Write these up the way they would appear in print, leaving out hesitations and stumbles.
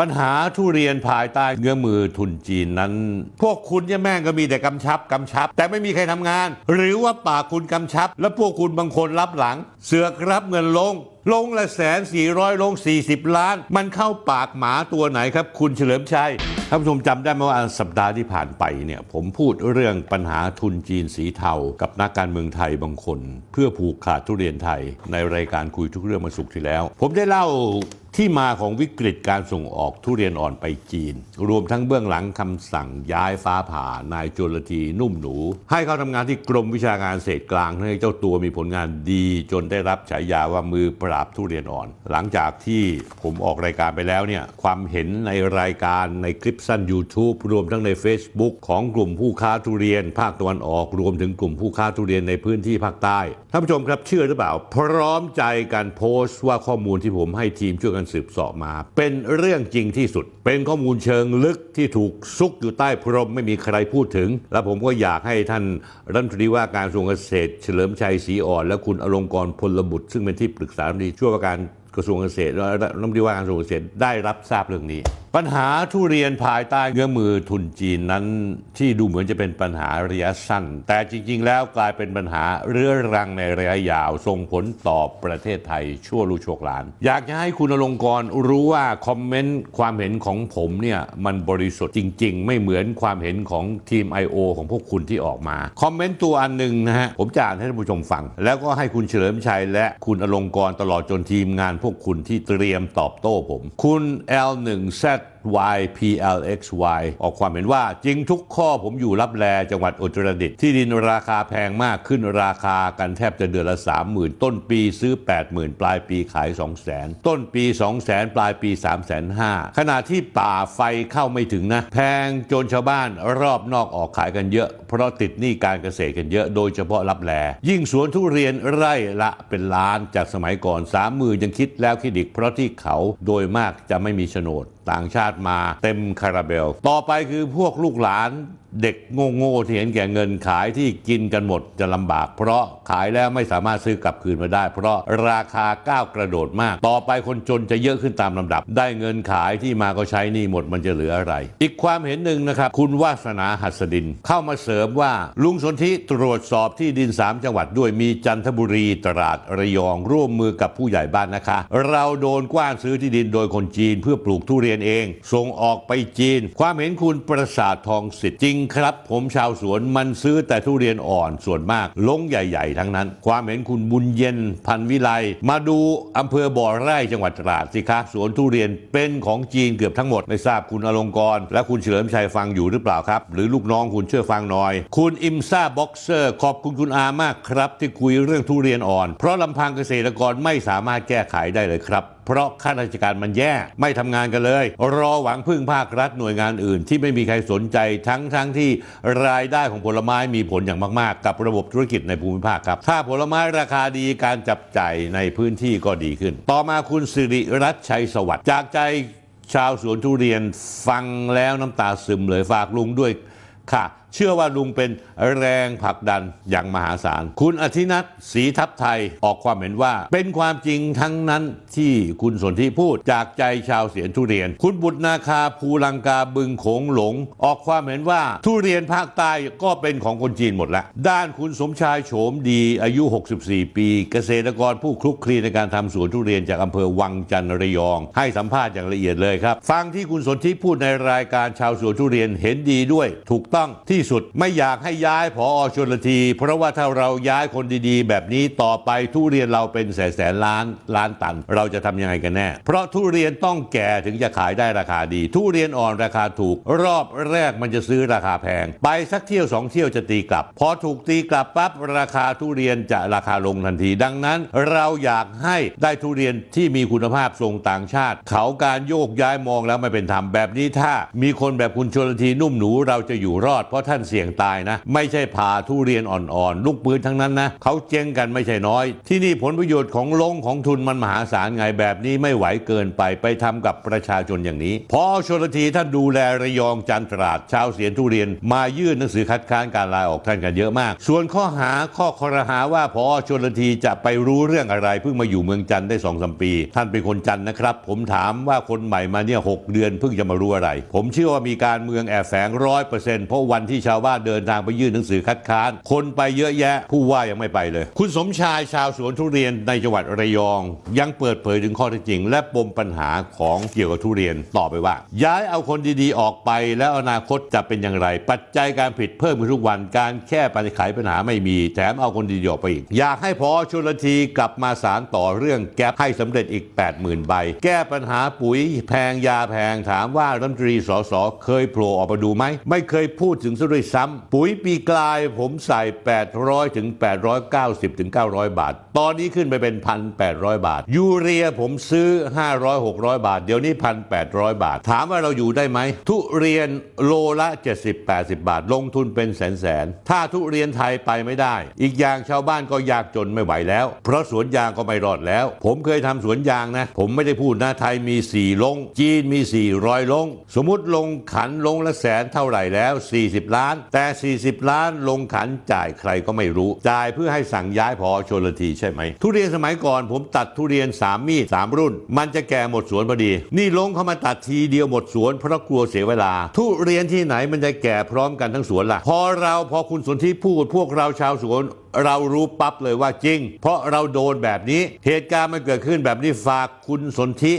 ปัญหาทุเรียนภายใต้เงื้อมือทุนจีนนั้นพวกคุณเนี่ยแม่งก็มีแต่กำชับแต่ไม่มีใครทำงานหรือว่าปากคุณกำชับแล้วพวกคุณบางคนรับหลังเสือกรับเงินลงละ140,000ลง40 ล้านมันเข้าปากหมาตัวไหนครับคุณเฉลิมชัยท่านผู้ชมจำได้ไหมว่าสัปดาห์ที่ผ่านไปเนี่ยผมพูดเรื่องปัญหาทุนจีนสีเทากับนักการเมืองไทยบางคนเพื่อผูกขาดทุเรียนไทยในรายการคุยทุกเรื่องมาสุขที่แล้วผมได้เล่าที่มาของวิกฤตการส่งออกทุเรียนอ่อนไปจีนรวมทั้งเบื้องหลังคำสั่งย้ายฟ้าผ่านายจุลธีนุ่มหนูให้เข้าทำงานที่กรมวิชาการเกษตรกลางให้เจ้าตัวมีผลงานดีจนได้รับฉายาว่ามือปราบทุเรียนอ่อนหลังจากที่ผมออกรายการไปแล้วเนี่ยความเห็นในรายการในคลิปสั้น YouTube รวมทั้งใน Facebook ของกลุ่มผู้ค้าทุเรียนภาคตะวันออกรวมถึงกลุ่มผู้ค้าทุเรียนในพื้นที่ภาคใต้ท่านผู้ชมครับเชื่อหรือเปล่าพร้อมใจกันโพสต์ว่าข้อมูลที่ผมให้ทีมช่วยกันสืบเสาะมาเป็นเรื่องจริงที่สุดเป็นข้อมูลเชิงลึกที่ถูกซุกอยู่ใต้พรมไม่มีใครพูดถึงและผมก็อยากให้ท่านรัฐมนตรีว่าการกระทรวงเกษตรเฉลิมชัยศรีอ่อนและคุณอลงกรณ์พลบุตรซึ่งเป็นที่ปรึกษารัฐมนตรีช่วยว่าการกระทรวงเกษตรและรัฐมนตรีว่าการกระทรวงเกษตรได้รับทราบเรื่องนี้ปัญหาทุเรียนภายใต้เงื้อมือทุนจีนนั้นที่ดูเหมือนจะเป็นปัญหาระยะสั้นแต่จริงๆแล้วกลายเป็นปัญหาเรื้อรังในระยะยาวส่งผลต่อประเทศไทยชั่วลูกชั่วหลานอยากจะให้คุณอลงกรณ์รู้ว่าคอมเมนต์ความเห็นของผมเนี่ยมันบริสุทธิ์จริงๆไม่เหมือนความเห็นของทีม I.O. ของพวกคุณที่ออกมาคอมเมนต์ตัวอันนึงนะฮะผมจะอ่านให้ท่านผู้ชมฟังแล้วก็ให้คุณเฉลิมชัยและคุณอลงกรณ์ตลอดจนทีมงานพวกคุณที่เตรียมตอบโต้ผมคุณ L1ZYPLXY ออกความเห็นว่าจริงทุกข้อผมอยู่ลับแลจังหวัดอุตรดิตถ์ที่ดินราคาแพงมากขึ้นราคากันแทบจะเดือนละ 30,000 ต้นปีซื้อ 80,000 ปลายปีขาย 200,000 ต้นปี 200,000 ปลายปี 350,000 ขณะที่ป่าไฟเข้าไม่ถึงนะแพงจนชาวบ้านรอบนอกออกขายกันเยอะเพราะติดหนี้การเกษตรกันเยอะโดยเฉพาะลับแลยิ่งสวนทุเรียนไร่ละเป็นล้านจากสมัยก่อน 30,000 ยังคิดแล้วคิดอีกเพราะที่เขาโดยมากจะไม่มีโฉนดต่างชาติมาเต็มคาราเบลต่อไปคือพวกลูกหลานเด็กโง่ๆที่เห็นแก่เงินขายที่กินกันหมดจะลำบากเพราะขายแล้วไม่สามารถซื้อกลับคืนมาได้เพราะราคาก้าวกระโดดมากต่อไปคนจนจะเยอะขึ้นตามลำดับได้เงินขายที่มาก็ใช้หนี้หมดมันจะเหลืออะไรอีกความเห็นหนึ่งนะครับคุณวาสนาหัสดินเข้ามาเสริมว่าลุงสนธิตรวจสอบที่ดิน3 จังหวัดด้วยมีจันทบุรีตราดระยองร่วมมือกับผู้ใหญ่บ้านนะคะเราโดนกว้านซื้อที่ดินโดยคนจีนเพื่อปลูกทุเรียนเองส่งออกไปจีนความเห็นคุณประสาททองสิทธิ์จริงครับผมชาวสวนมันซื้อแต่ทุเรียนอ่อนส่วนมากลงใหญ่ๆทั้งนั้นความเห็นคุณบุญเย็นพันวิไลมาดูอำเภอบ่อไร่จังหวัดตราดสิคะสวนทุเรียนเป็นของจีนเกือบทั้งหมดไม่ทราบคุณอลงกรณ์และคุณเฉลิมชัยฟังอยู่หรือเปล่าครับหรือลูกน้องคุณช่วยฟังหน่อยคุณอิมซ่าบ็อกเซอร์ขอบคุณคุณอามากครับที่คุยเรื่องทุเรียนอ่อนเพราะลำพังเกษตรกรไม่สามารถแก้ไขได้เลยครับเพราะข้าราชการมันแย่ไม่ทำงานกันเลยรอหวังพึ่งภาครัฐหน่วยงานอื่นที่ไม่มีใครสนใจทั้งที่รายได้ของผลไม้มีผลอย่างมากๆกับระบบธุรกิจในภูมิภาคครับถ้าผลไม้ราคาดีการจับจ่ายในพื้นที่ก็ดีขึ้นต่อมาคุณสิริรัตน์ชัยสวัสดิ์จากใจชาวสวนทุเรียนฟังแล้วน้ำตาซึมเลยฝากลุงด้วยค่ะเชื่อว่าลุงเป็นแรงผลักดันอย่างมหาศาลคุณอธินัทศรีทัพไทยออกความเห็นว่าเป็นความจริงทั้งนั้นที่คุณสนธิพูดจากใจชาวสวนทุเรียนคุณบุตรนาคาภูลังกาบึงโขงหลงออกความเห็นว่าทุเรียนภาคใต้ก็เป็นของคนจีนหมดแล้วด้านคุณสมชายโฉมดีอายุ64 ปีเกษตรกรผู้คลุกคลีในการทำสวนทุเรียนจากอำเภอวังจันทร์ระยองให้สัมภาษณ์อย่างละเอียดเลยครับฟังที่คุณสนธิพูดในรายการชาวสวนทุเรียนเห็นดีด้วยถูกต้องที่สุดไม่อยากให้ย้ายผอ.ชลธีเพราะว่าถ้าเราย้ายคนดีๆแบบนี้ต่อไปทุเรียนเราเป็นแสนล้านตันเราจะทำยังไงกันแน่เพราะทุเรียนต้องแก่ถึงจะขายได้ราคาดีทุเรียนอ่อนราคาถูกรอบแรกมันจะซื้อราคาแพงไปสักเที่ยว2 เที่ยวจะตีกลับพอถูกตีกลับปั๊บราคาทุเรียนจะราคาลงทันทีดังนั้นเราอยากให้ได้ทุเรียนที่มีคุณภาพส่งต่างชาติเขาการโยกย้ายมองแล้วไม่เป็นธรรมแบบนี้ถ้ามีคนแบบคุณชลธีนุ่มหนูเราจะอยู่รอดเพราะ ท่านเสี่ยงตายนะไม่ใช่ผ่าทุเรียนอ่อนๆลูกปืนทั้งนั้นนะเขาเจ๊งกันไม่ใช่น้อยที่นี่ผลประโยชน์ของลงของทุนมันมหาศาลไงแบบนี้ไม่ไหวเกินไปทำกับประชาชนอย่างนี้พอชลธีท่านดูแลระยองจันทร์ตราดชาวเสียนทุเรียนมายื่นหนังสือคัดค้านการลาออกท่านกันเยอะมากส่วนข้อครหาว่าพอชลธีจะไปรู้เรื่องอะไรเพิ่งมาอยู่เมืองจันทร์ได้ 2-3 ปีท่านเป็นคนจันทร์นะครับผมถามว่าคนใหม่มาเนี่ย6เดือนเพิ่งจะมารู้อะไรผมเชื่อว่ามีการเมืองแอบแฝง 100% เพราะวันที่ชาวบ้านเดินทางไปยื่นหนังสือคัดค้านคนไปเยอะแยะผู้ว่ายังไม่ไปเลยคุณสมชายชาวสวนทุเรียนในจังหวัดระยองยังเปิดเผยถึงข้อเท็จจริงและปมปัญหาของเกี่ยวกับทุเรียนต่อไปว่าย้ายเอาคนดีๆออกไปแล้วอนาคตจะเป็นอย่างไรปัจจัยการผิดเพิ่มขึ้นทุกวันการแค่ปัญหาไขปัญหาไม่มีแถมเอาคนดีๆออกไปอีกอยากให้พอชลธีกลับมาสารต่อเรื่องแก๊ปให้สำเร็จอีก 80,000 ใบแก้ปัญหาปุ๋ยแพงยาแพงถามว่ารัฐมนตรีสสเคยโผล่ออกมาดูไหมไม่เคยพูดถึงซะด้วยซ้ำปุ๋ยปีกลายผมใส่800ถึง890ถึง900บาทตอนนี้ขึ้นไปเป็น 1,800 บาทยูเรียผมซื้อ500-600 บาทเดี๋ยวนี้ 1,800 บาทถามว่าเราอยู่ได้ไหมทุเรียนโลละ70-80 บาทลงทุนเป็นแสนๆถ้าทุเรียนไทยไปไม่ได้อีกอย่างชาวบ้านก็ยากจนไม่ไหวแล้วเพราะสวนยางก็ไม่รอดแล้วผมเคยทำสวนยางนะผมไม่ได้พูดนะไทยมี4ลงจีนมี400ลงสมมติลงขันลงละแสนเท่าไหร่แล้ว40ล้านแต่40ล้านลงขันจ่ายใครก็ไม่รู้จ่ายเพื่อให้สั่งย้ายพอชลธีใช่ไหมทุเรียนสมัยก่อนผมตัดทุเรียน3มีด3รุ่นมันจะแก่หมดสวนพอดีนี่ลงเข้ามาตัดทีเดียวหมดสวนเพราะกลัวเสียเวลาทุเรียนที่ไหนมันจะแก่พร้อมกันทั้งสวนล่ะพอคุณสนธิพูดพวกเราชาวสวนเรารู้ปั๊บเลยว่าจริงเพราะเราโดนแบบนี้เหตุการณ์มันเกิดขึ้นแบบนี้ฝากคุณสนธิ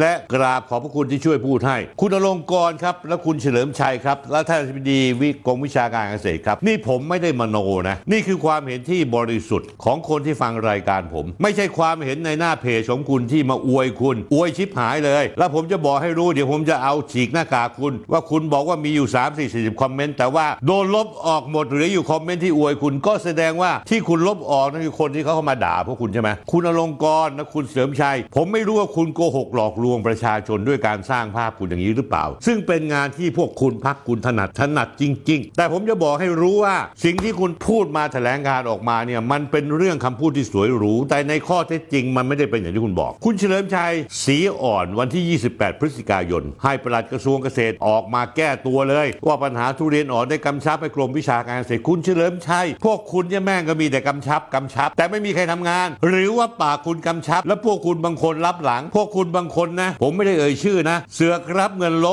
และกราบขอบพระคุณที่ช่วยพูดให้คุณอลงกรณ์ครับและคุณเฉลิมชัยครับและท่านอธิบดีกรมวิชาการเกษตรครับนี่ผมไม่ได้มโนนะนี่คือความเห็นที่บริสุทธิ์ของคนที่ฟังรายการผมไม่ใช่ความเห็นในหน้าเพจของคุณที่มาอวยคุณอวยชิบหายเลยแล้วผมจะบอกให้รู้เดี๋ยวผมจะเอาฉีกหน้ากากคุณว่าคุณบอกว่ามีอยู่ 30-40 คอมเมนต์แต่ว่าโดนลบออกหมดเหลืออยู่คอมเมนต์ที่อวยคุณก็แสดงว่าที่คุณลบออกนั่นคือคนที่เขาเข้ามาด่าพวกคุณใช่ไหมคุณอลงกรณ์และคุณเฉลิมชัยผมไม่รู้ว่าคุณโกหกหลอกลวงประชาชนด้วยการสร้างภาพคุณอย่างนี้หรือเปล่าซึ่งเป็นงานที่พวกคุณพรรคคุณถนัดจริงๆแต่ผมจะบอกให้รู้ว่าสิ่งที่คุณพูดมาแถลงการออกมาเนี่ยมันเป็นเรื่องคำพูดที่สวยหรูแต่ในข้อเท็จจริงมันไม่ได้เป็นอย่างที่คุณบอกคุณเฉลิมชัยศรีอ่อนวันที่28พฤศจิกายนให้ปลัดกระทรวงเกษตรออกมาแก้ตัวเลยว่าปัญหาทุเรียนอ่อนได้กำชับให้กรมวิชาการเกษตรคุณเฉลิมชัยพวกคุณเนี่ยแม่งก็มีแต่กำชับแต่ไม่มีใครทำงานหรือว่าปากคุณกำชับแล้วพวกคุณบางคนรับหลังพวกคุณบางคนนะผมไม่ได้เอ่ยชื่อนะเสือกรับเงินล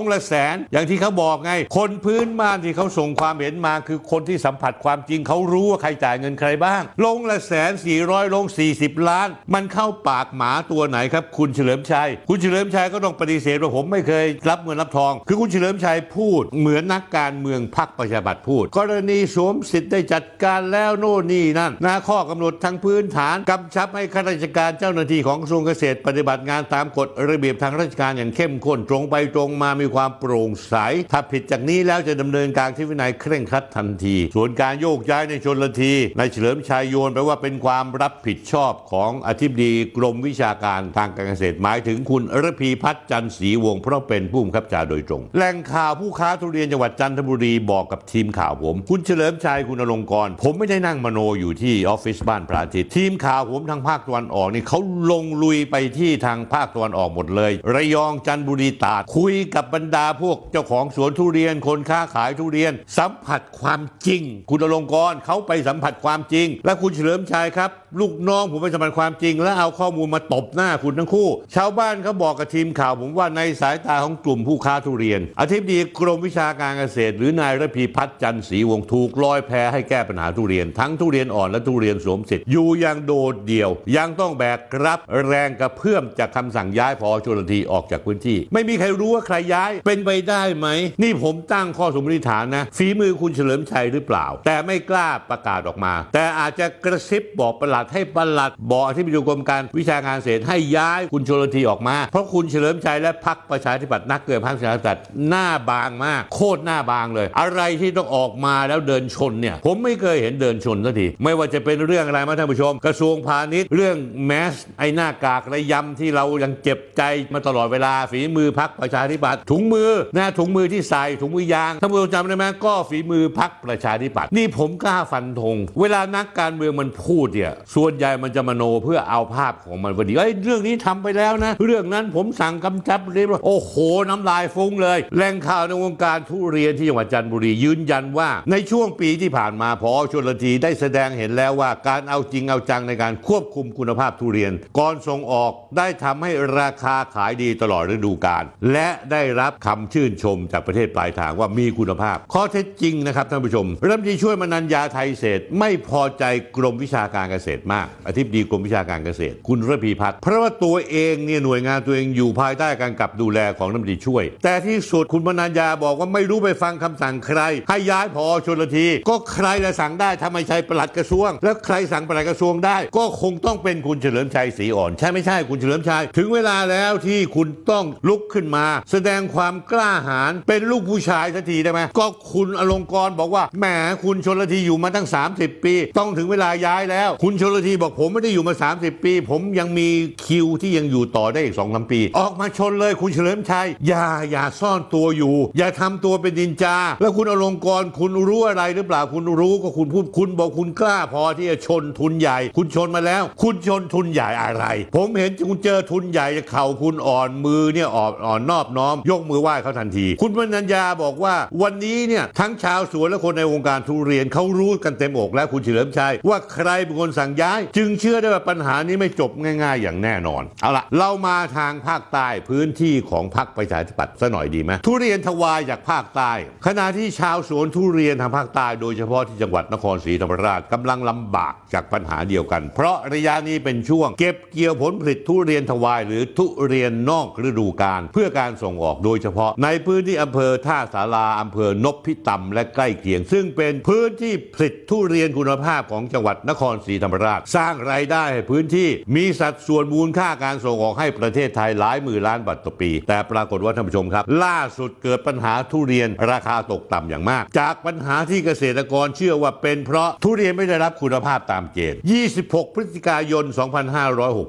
งละแสนอย่างที่เขาบอกไงคนพื้นบ้านที่เขาส่งความเห็นมาคือคนที่สัมผัสความจริงเขารู้ว่าใครจ่ายเงินใครบ้างลงละแสน400ลง40ล้านมันเข้าปากหมาตัวไหนครับคุณเฉลิมชัยก็ต้องปฏิเสธว่าผมไม่เคยรับเงินรับทองคือคุณเฉลิมชัยพูดเหมือนนักการเมืองพรรคประชาธิปัตย์พูดกรณีสวมสิทธิ์ได้จัดการแล้วโน่นนี่นั่นนะข้อกำหนดทั้งพื้นฐานกำชับให้ข้าราชการเจ้าหน้าที่ของกระทรวงเกษตรปฏิบัติงานตามกฎระเบียบทางราชการอย่างเข้มข้นตรงไปตรงมามีความโปร่งใสถ้าผิดจากนี้แล้วจะดำเนินการที่วินัยเคร่งครัดทันทีส่วนการโยกย้ายในชลธีนายเฉลิมชัยโยนไปว่าเป็นความรับผิดชอบของอธิบดีกรมวิชาการทางการเกษตรหมายถึงคุณระพีพัฒน์จันทร์ศรีวงศ์เพราะเป็นผู้บังคับบัญชาโดยตรงแหล่งข่าวผู้ค้าทุเรียนจังหวัดจันทบุรีบอกกับทีมข่าวผมคุณเฉลิมชัยคุณอลงกรณ์ผมไม่ได้นั่งมโนอยู่ที่ออฟฟิศบ้านพระอาทิตย์ทีมข่าวผมทางภาคตะวันออกนี่เขาลงลุยไปที่ทางภาคตะวันออกหมดเลยระยองจันทบุรีตราดคุยกับบรรดาพวกเจ้าของสวนทุเรียนคนค้าขายทุเรียนสัมผัสความจริงคุณอลงกรณ์เขาไปสัมผัสความจริงและคุณเฉลิมชัยครับลูกน้องผมไปสัมผัสความจริงและเอาข้อมูลมาตบหน้าคุณทั้งคู่ชาวบ้านเขาบอกกับทีมข่าวผมว่าในสายตาของกลุ่มผู้ค้าทุเรียนอธิบดีกรมวิชาการเกษตรหรือนายระพีพัฒน์จันทร์ศรีวงศ์ถูกลอยแพให้แก้ปัญหาทุเรียนทั้งทุเรียนอ่อนและทุเรียนสวมสิทธิ์อยู่อย่างโดดเดี่ยวยังต้องแบกรับแรงกระเพื่อมจากคำสั่งย้ายพอชลธีออกจากพื้นที่ไม่มีใครรู้ว่าใครย้ายเป็นไปได้ไหมนี่ผมตั้งข้อสมมติฐานนะฝีมือคุณเฉลิมชัยหรือเปล่าแต่ไม่กล้าประกาศออกมาแต่อาจจะกระซิบบอกประหลัด ลัดให้ปลัดบอกอธิบดีกรมการวิชาการเกษตรให้ย้ายคุณชลธีออกมาเพราะคุณเฉลิมชัยและพรรคประชาธิปัตย์นักเกิดพรรคประชาธิปัตย์หน้าบางมากโคตรหน้าบางเลยอะไรที่ต้องออกมาแล้วเดินชนเนี่ยผมไม่เคยเห็นเดินชนสักทีไม่ว่าจะเป็นเรื่องอะไรมาท่านผู้ชมกระทรวงพาณิชย์เรื่องแมสไอ้หน้ากากระยำที่เรายังเจ็บใจมาตลอดเวลาฝีมือพรรคประชาธิปัตย์ถุงมือหน้าถุงมือที่ใส่ถุงมือยางท่านผู้ชมจำได้ไหมก็ฝีมือพรรคประชาธิปัตย์นี่ผมกล้าฟันธงเวลานักการเมืองมันพูดเนี่ยส่วนใหญ่มันจะมโนเพื่อเอาภาพของมันว่าดีเรื่องนี้ทำไปแล้วนะเรื่องนั้นผมสั่งกำชับเลยโอ้โหน้ำลายฟุ้งเลยแหล่งข่าวในวงการทุเรียนที่จังหวัดจันทบุรียืนยันว่าในช่วงปีที่ผ่านมาผอ.ชลธีได้แสดงเห็นแล้วว่าการเอาจริงเอาจังในการควบคุมคุณภาพทุเรียนก่อนส่งออกได้ทำให้ราคาขายดีตลอดฤดูกาลและได้รับคำชื่นชมจากประเทศปลายทางว่ามีคุณภาพข้อเท็จจริงนะครับท่านผู้ชมรัฐมนตรีช่วยมนัญญาไทยเศรษฐ์ไม่พอใจกรมวิชาการเกษตรมากอธิบดีกรมวิชาการเกษตรคุณระพีพัฒน์เพราะว่าตัวเองเนี่ยหน่วยงานตัวเองอยู่ภายใต้การกำกับดูแลของรัฐมนตรีช่วยแต่ที่สุดคุณมนัญญาบอกว่าไม่รู้ไปฟังคำสั่งใครให้ย้ายผอ.ชลธีก็ใครละสั่งได้ทำไมใช้ปลัดกระทรวงแล้วใครสั่งปลัดกระทรวงได้ก็คงต้องเป็นคุณเฉลิมชัยศรีอ่อนใช่ไม่ใช่คุณเฉลิมชัยถึงเวลาแล้วที่คุณต้องลุกขึ้นมาแสดงความกล้าหาญเป็นลูกผู้ชายสักทีได้ไหมก็คุณอลงกรบอกว่าแหมคุณชลธีอยู่มาตั้ง30ปีต้องถึงเวลาย้ายแล้วคุณชลธีบอกผมไม่ได้อยู่มา30ปีผมยังมีคิวที่ยังอยู่ต่อได้อีก 2-3 ปีออกมาชนเลยคุณเฉลิมชัยอย่าซ่อนตัวอยู่อย่าทำตัวเป็นนินจาแล้วคุณอลงกรคุณรู้อะไรหรือเปล่าคุณรู้ก็คุณพูดคุณบอกคุณกล้าพอที่จะชนทุนใหญ่คุณชนมาแล้วคุณชนทุนใหญ่อะไรผมเห็นคุณเจอทุนใหญ่เข่าคุณอ่อนมือเนี่ยอ่อนนอบน้อมยกมือไหว้เขาทันทีคุณมนัญญาบอกว่าวันนี้เนี่ยทั้งชาวสวนและคนในวงการทุเรียนเขารู้กันเต็มอกแล้วคุณเฉลิมชัยว่าใครเป็นคนสั่งย้ายจึงเชื่อได้ว่าปัญหานี้ไม่จบง่ายๆอย่างแน่นอนเอาล่ะเรามาทางภาคใต้พื้นที่ของพรรคประชาธิปัตย์ซะหน่อยดีไหมทุเรียนทวายจากภาคใต้ขณะที่ชาวสวนทุเรียนทางภาคใต้โดยเฉพาะที่จังหวัดนครศรีธรรมราชกำลังลำบากจากปัญหาเดียวกันเพราะระยะนี้เป็นช่วงเก็บเกี่ยวผลผลิตทุเรียนทวายหรือทุเรียนนอกฤดูกาลเพื่อการส่งออกโดยเฉพาะในพื้นที่อำเภอท่าศาลาอำเภอนพิตำและใกล้เคียงซึ่งเป็นพื้นที่ผลิตทุเรียนคุณภาพของจังหวัดนครศรีธรรมราชสร้างรายได้ให้พื้นที่มีสัดส่วนมูลค่าการส่งออกให้ประเทศไทยหลายหมื่นล้านบาทต่อปีแต่ปรากฏว่าท่านผู้ชมครับล่าสุดเกิดปัญหาทุเรียนราคาตกต่ำอย่างมากจากปัญหาที่เกษตรกรเชื่อว่าเป็นเพราะทุเรียนไม่ได้รับคุณภาพตามเกณฑ์26 พฤศจิกายน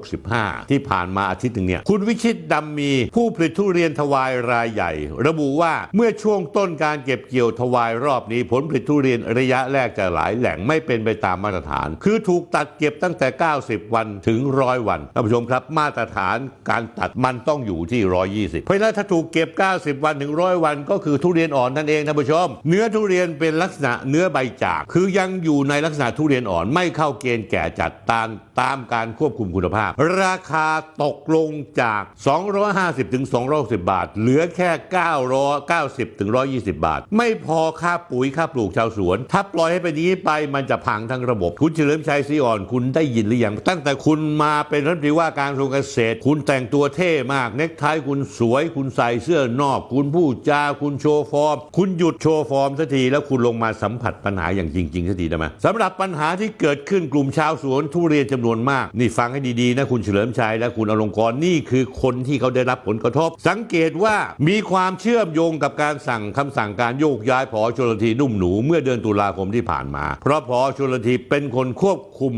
2565 ที่ผ่านมาอาทิตย์หนึ่งเนี่ยคุณวิชิตดำมีผู้ผลิตทุเรียนทวายรายใหญ่ระบุว่าเมื่อช่วงต้นการเก็บเกี่ยวทวายรอบนี้ผลผลิตทุเรียนระยะแรกจากหลายแหล่งไม่เป็นไปตามมาตรฐานคือถูกตัดเก็บตั้งแต่90วันถึง100วันท่านผู้ชมครับมาตรฐานการตัดมันต้องอยู่ที่120เพราะฉะนั้นถ้าถูกเก็บ90วันถึง100วันก็คือทุเรียนอ่อนนั่นเองท่านผู้ชมเนื้อทุเรียนเป็นลักษณะเนื้อใบจากคือยังอยู่ในลักษณะทุเรียนอ่อนไม่เข้าเกณฑ์แก่จัดตามการควบคุมคุณภาพราคาตกลงจาก250ถึง260บาทเหลือแค่990ถึง120บาทไม่พอค่าปุ๋ยค่าปลูกชาวสวนถ้าปล่อยให้เป็นนี้ไปมันจะพังทั้งระบบคุณเฉลิมชัยศรีอ่อนคุณได้ยินหรือยังตั้งแต่คุณมาเป็นรัฐมนตรีว่าการกระทรวงเกษตรคุณแต่งตัวเท่มากเน็กไทคุณสวยคุณใส่เสื้อนอกคุณพูดจาคุณโชว์ฟอร์มคุณหยุดโชว์ฟอร์มสักทีแล้วคุณลงมาสัมผัสปัญหาอย่างจริงๆสักทีได้ไหมสำหรับปัญหาที่เกิดขึ้นกลุ่มชาวสวนทุเรียนจำนวนมากนี่ฟังให้ดีๆนะคุณเฉลิมชัยและคุณอลงกรนี่คือคนที่เขาได้รับผลกระทบสังเกตว่ามีความเชื่อมโยงกับการสั่งคำสั่งการโยกย้ายผอ.ชลธีนุ่มหนูเมื่อเดือนตุลาคมที่ผ่านมาเพราะผอ.ชลธีเป็นคนควบคุม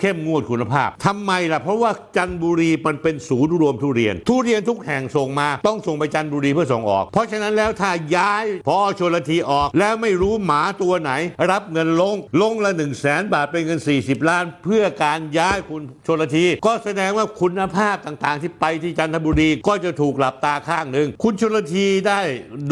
เข้มงวดคุณภาพทำไมล่ะเพราะว่าจันทบุรีมันเป็นศูนย์รวมทุเรียนทุกแห่งส่งมาต้องส่งไปจันทบุรีเพื่อส่งออกเพราะฉะนั้นแล้วถ้าย้ายผอ.ชลธีออกแล้วไม่รู้หมาตัวไหนรับเงินลงละ 100,000 บาทเป็นเงิน40ล้านเพื่อการย้ายคุณชลธีก็แสดงว่าคุณภาพต่างๆที่ไปที่จันทบุรีก็จะถูกหลับตาข้างหนึ่งคุณชลธีได้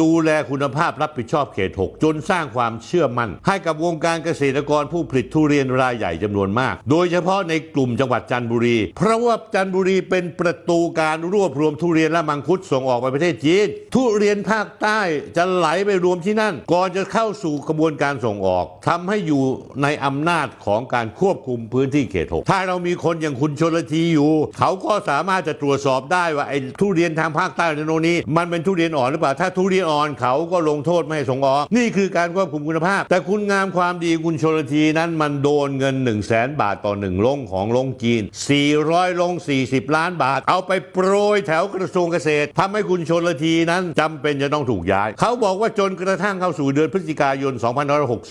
ดูแลคุณภาพรับผิดชอบเขต6จนสร้างความเชื่อมั่นให้กับวงการเกษตรกรผู้ผลิตทุเรียนรายใหญ่จำนวนมากโดยเฉพาะในกลุ่มจังหวัดจันทบุรีเพราะว่าจันทบุรีเป็นประตูการรวบรวมทุเรียนและมังคุดส่งออกไปประเทศจีนทุเรียนภาคใต้จะไหลไปรวมที่นั่นก่อนจะเข้าสู่กระบวนการส่งออกทำให้อยู่ในอำนาจของการควบคุมพื้นที่เขต6ถ้าเรามีคนอย่างคุณชลธีอยู่เขาก็สามารถจะตรวจสอบได้ว่าไอ้ทุเรียนทางภาคใต้ในโน่นนี้มันเป็นทุเรียนอ่อนหรือเปล่าถ้าทุเรียนอ่อนเขาก็ลงโทษไม่ให้ส่งออกนี่คือการควบคุมคุณภาพแต่คุณงามความดีคุณชลธีนั้นมันโดนเงิน 100,000 บาทต่อ1โรงของโรงจีน400โรง40ล้านบาทเอาไปโปรยแถวกระทรวงเกษตรทำให้คุณชลธีนั้นจำเป็นจะต้องถูกย้ายเขาบอกว่าจนกระทั่งเข้าสู่เดือนพฤศจิกายน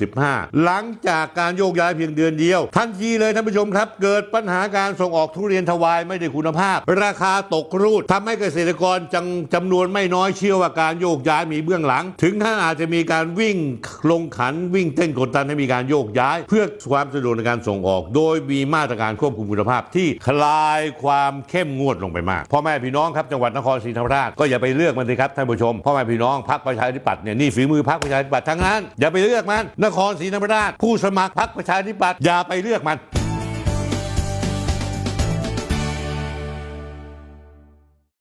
2565หลังจากการโยกย้ายเพียงเดือนเดียวทันทีเลยท่านผู้ชมครับเกิดปัญหาการส่งออกทุเรียนทวายไม่ได้คุณภาพราคาตกรูดทำให้เกษตรกรจำนวนไม่น้อยเชื่อว่าการโยกย้ายมีเบื้องหลังถึงท่านอาจจะมีการวิ่งลงขันวิ่งเต้นกดดันให้มีการโยกย้ายเพื่อความสะดวกในการส่งออกโดยมีมาตรการควบคุมคุณภาพที่คลายความเข้มงวดลงไปมากพ่อแม่พี่น้องครับจังหวัดนครศรีธรรมราชก็อย่าไปเลือกมันเลยครับท่านผู้ชมพ่อแม่พี่น้องพรรคประชาธิปัตย์เนี่ยนี่ฝีมือพรรคประชาธิปัตย์ทั้งนั้นอย่าไปเลือกมันนครศรีธรรมราชผู้สมัครพรรคประชาธิปัตย์อย่าไปเลือกมัน